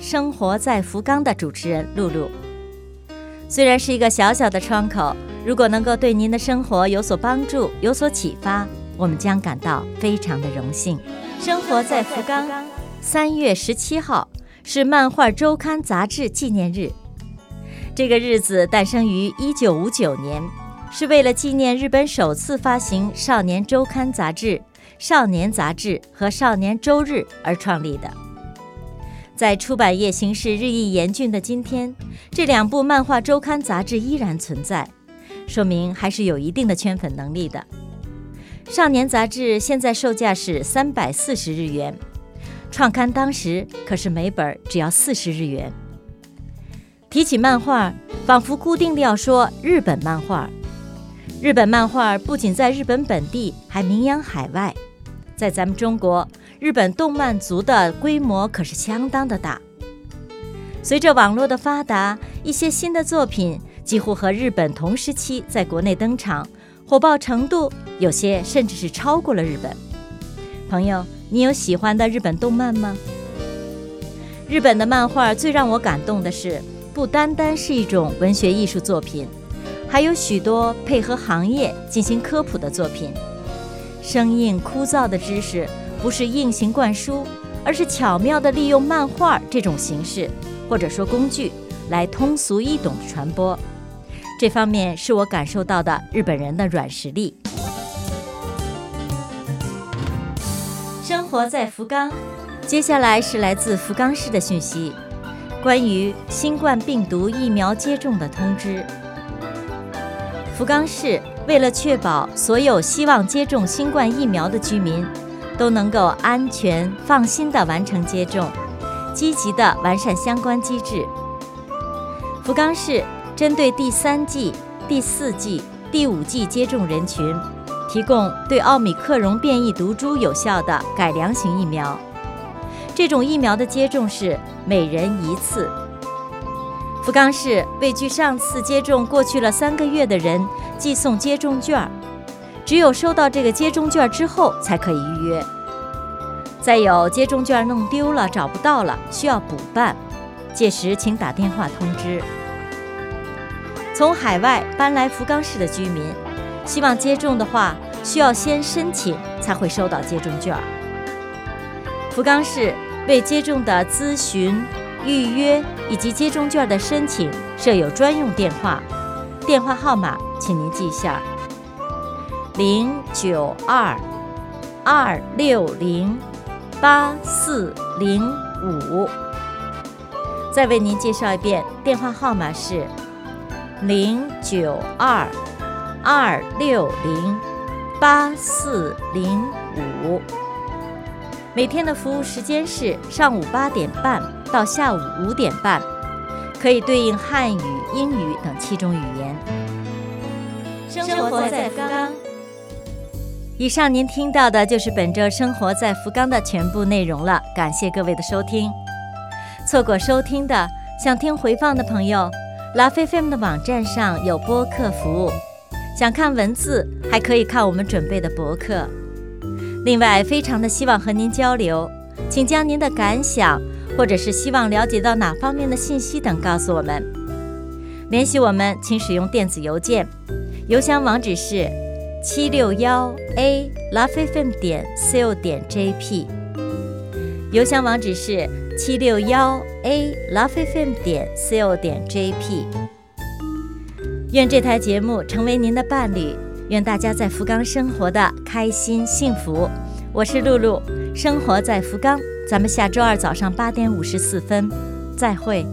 生活在福冈的主持人露露。虽然是一个小小的窗口，如果能够对您的生活有所帮助，有所启发，我们将感到非常的荣幸。生活在福冈3月17号是漫画周刊杂志纪念日。这个日子诞生于1959年，是为了纪念日本首次发行少年周刊杂志、少年杂志和少年周日而创立的。在出版业形势日益严峻的今天，这2部漫画周刊杂志依然存在，说明还是有一定的圈粉能力的。少年杂志现在售价是340日元，创刊当时可是每本只要40日元。提起漫画，仿佛固定的要说日本漫画。日本漫画不仅在日本本地，还名扬海外。在咱们中国，日本动漫族的规模可是相当的大。随着网络的发达，一些新的作品几乎和日本同时期在国内登场，火爆程度有些甚至是超过了日本。朋友，你有喜欢的日本动漫吗？日本的漫画最让我感动的是，不单单是一种文学艺术作品，还有许多配合行业进行科普的作品。生硬枯燥的知识不是硬性灌输，而是巧妙地利用漫画这种形式，或者说工具，来通俗易懂的传播。这方面是我感受到的日本人的软实力。生活在福冈，接下来是来自福冈市的讯息，关于新冠病毒疫苗接种的通知。福冈市为了确保所有希望接种新冠疫苗的居民都能够安全放心地完成接种，积极地完善相关机制。福冈市针对第3剂、第4剂、第5剂接种人群，提供对奥密克戎变异毒株有效的改良型疫苗。这种疫苗的接种是每人1次。福冈市为距上次接种过去了3个月的人寄送接种券，只有收到这个接种券之后才可以预约。再有接种券弄丢了、找不到了，需要补办，届时请打电话通知。从海外搬来福冈市的居民，希望接种的话，需要先申请才会收到接种券。福冈市为接种的咨询、预约以及接种券的申请设有专用电话，电话号码请您记一下：092-260-8405。再为您介绍一遍，电话号码是092-260-8405。每天的服务时间是上午8点半到下午5点半，可以对应汉语、英语等7种语言。生活在福冈。以上您听到的就是本周生活在福冈的全部内容了，感谢各位的收听。错过收听的，想听回放的朋友， lafifem 的网站上有播客服务，想看文字还可以看我们准备的博客。另外，非常的希望和您交流，请将您的感想或者是希望了解到哪方面的信息等告诉我们。联系我们请使用电子邮件，邮箱网址是 761@lafifem.seal.jp， 邮箱网址是 761@lafifem.seal.jp。 愿这台节目成为您的伴侣，愿大家在福冈生活的开心幸福。我是露露，生活在福冈，咱们下周2早上8点54分再会。